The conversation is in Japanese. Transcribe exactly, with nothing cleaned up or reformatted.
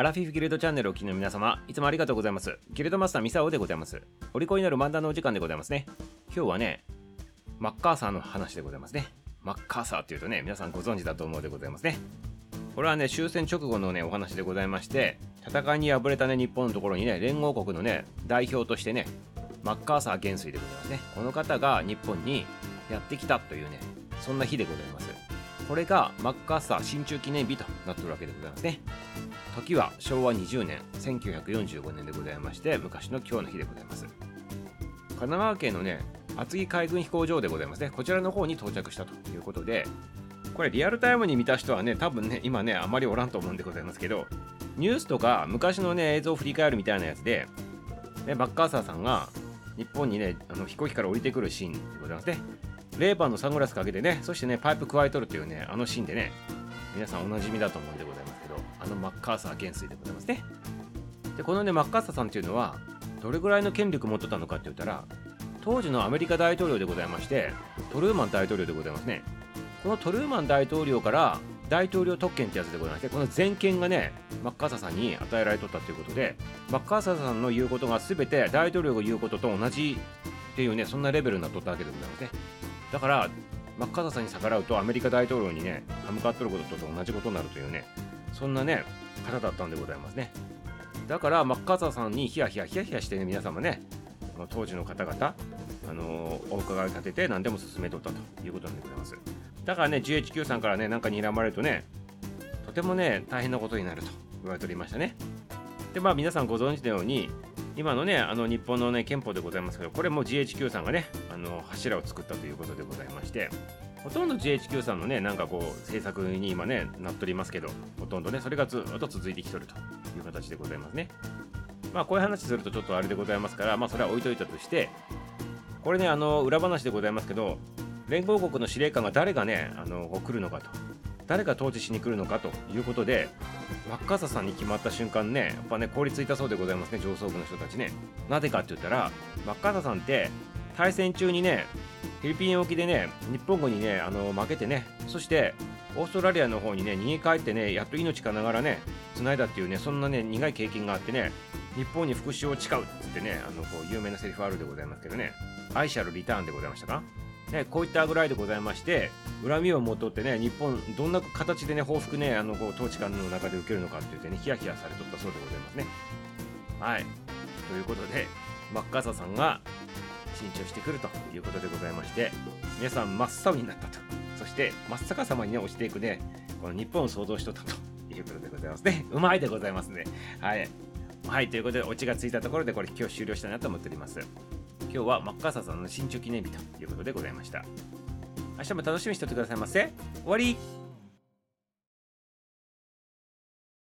アラフィフギルドチャンネルをお聞きの皆様、いつもありがとうございます。ギルドマスターミサオでございます。お利口になる漫談のお時間でございますね。今日はね、マッカーサーの話でございますね。マッカーサーっていうとね、皆さんご存知だと思うでございますね。これはね、終戦直後のね、お話でございまして、戦いに敗れたね、日本のところにね、連合国のね、代表としてね、マッカーサー元帥でございますね。この方が日本にやってきたというね、そんな日でございます。これがマッカーサー進駐記念日となっているわけでございますね。時はしょうわにじゅうねん、せんきゅうひゃくよんじゅうごねんでございまして、昔の今日の日でございます。神奈川県のね、厚木海軍飛行場でございますね。こちらの方に到着したということで、これリアルタイムに見た人はね、多分ね、今ね、あまりおらんと思うんでございますけど、ニュースとか昔のね、映像を振り返るみたいなやつで、ね、マッカーサーさんが日本にね、あの飛行機から降りてくるシーンでございますね。レーバーのサングラスかけてね、そしてね、パイプ加えとるというね、あのシーンでね、皆さんおなじみだと思うんでございますけど、あのマッカーサー元帥でございますね。で、このね、マッカーサーさんっていうのはどれぐらいの権力持ってたのかって言ったら、当時のアメリカ大統領でございまして、トルーマン大統領でございますね。このトルーマン大統領から大統領特権ってやつでございまして、この全権がね、マッカーサーさんに与えられとったということで、マッカーサーさんの言うことが全て大統領が言うことと同じっていうね、そんなレベルになっとったわけでございますね。だからマッカーサーさんに逆らうと、アメリカ大統領にね、歯向かっとることと同じことになるというね、そんなね、方だったんでございますね。だからマッカーサーさんにヒヤヒヤヒヤヒヤしてね、皆様ね、当時の方々、あのー、お伺い立てて何でも進めとったということなんでございます。だからね、 ジーエイチキュー さんからね、なんか睨まれるとね、とてもね、大変なことになると言われておりましたね。で、まあ皆さんご存知のように、今のね、あの日本のね、憲法でございますけど、これも ジーエイチキュー さんがね、あの柱を作ったということでございまして、ほとんど ジーエイチキュー さんのね、なんかこう政策に今ね、なっとりますけど、ほとんどね、それがずっと続いてきとるという形でございますね。まあこういう話するとちょっとあれでございますから、まあそれは置いといたとして、これね、あの裏話でございますけど、連合国の司令官が誰がね、あの来るのかと、誰が統治しに来るのかということで、マッカーサーさんに決まった瞬間ね、やっぱね、凍りついたそうでございますね、上層部の人たちね。なぜかって言ったら、マッカーサーさんって大戦中にね、フィリピン沖でね、日本軍にね、あの負けてね、そしてオーストラリアの方にね、逃げ帰ってね、やっと命かながらね、繋いだっていうね、そんなね、苦い経験があってね、日本に復讐を誓うってね、あのこう有名なセリフあるでございますけどね、アイシャルリターンでございましたかね、こういったぐらいでございまして、恨みをもとってね、日本どんな形でね、報復ね、あのこう統治下の中で受けるのかって言ってね、ヒヤヒヤされとったそうでございますね。はい、ということでマッカーサーさんが進駐してくるということでございまして、皆さん真っ青になったと、そして真っ逆さまにね、落ちていくね、この日本を想像しとったということでございますね。うまいでございますね。はいはい、ということでオチがついたところで、これ今日終了したいなと思っております。今日はマッカーサーさんの進駐記念日ということでございました。明日も楽しみにしておいてくださいませ。終わり。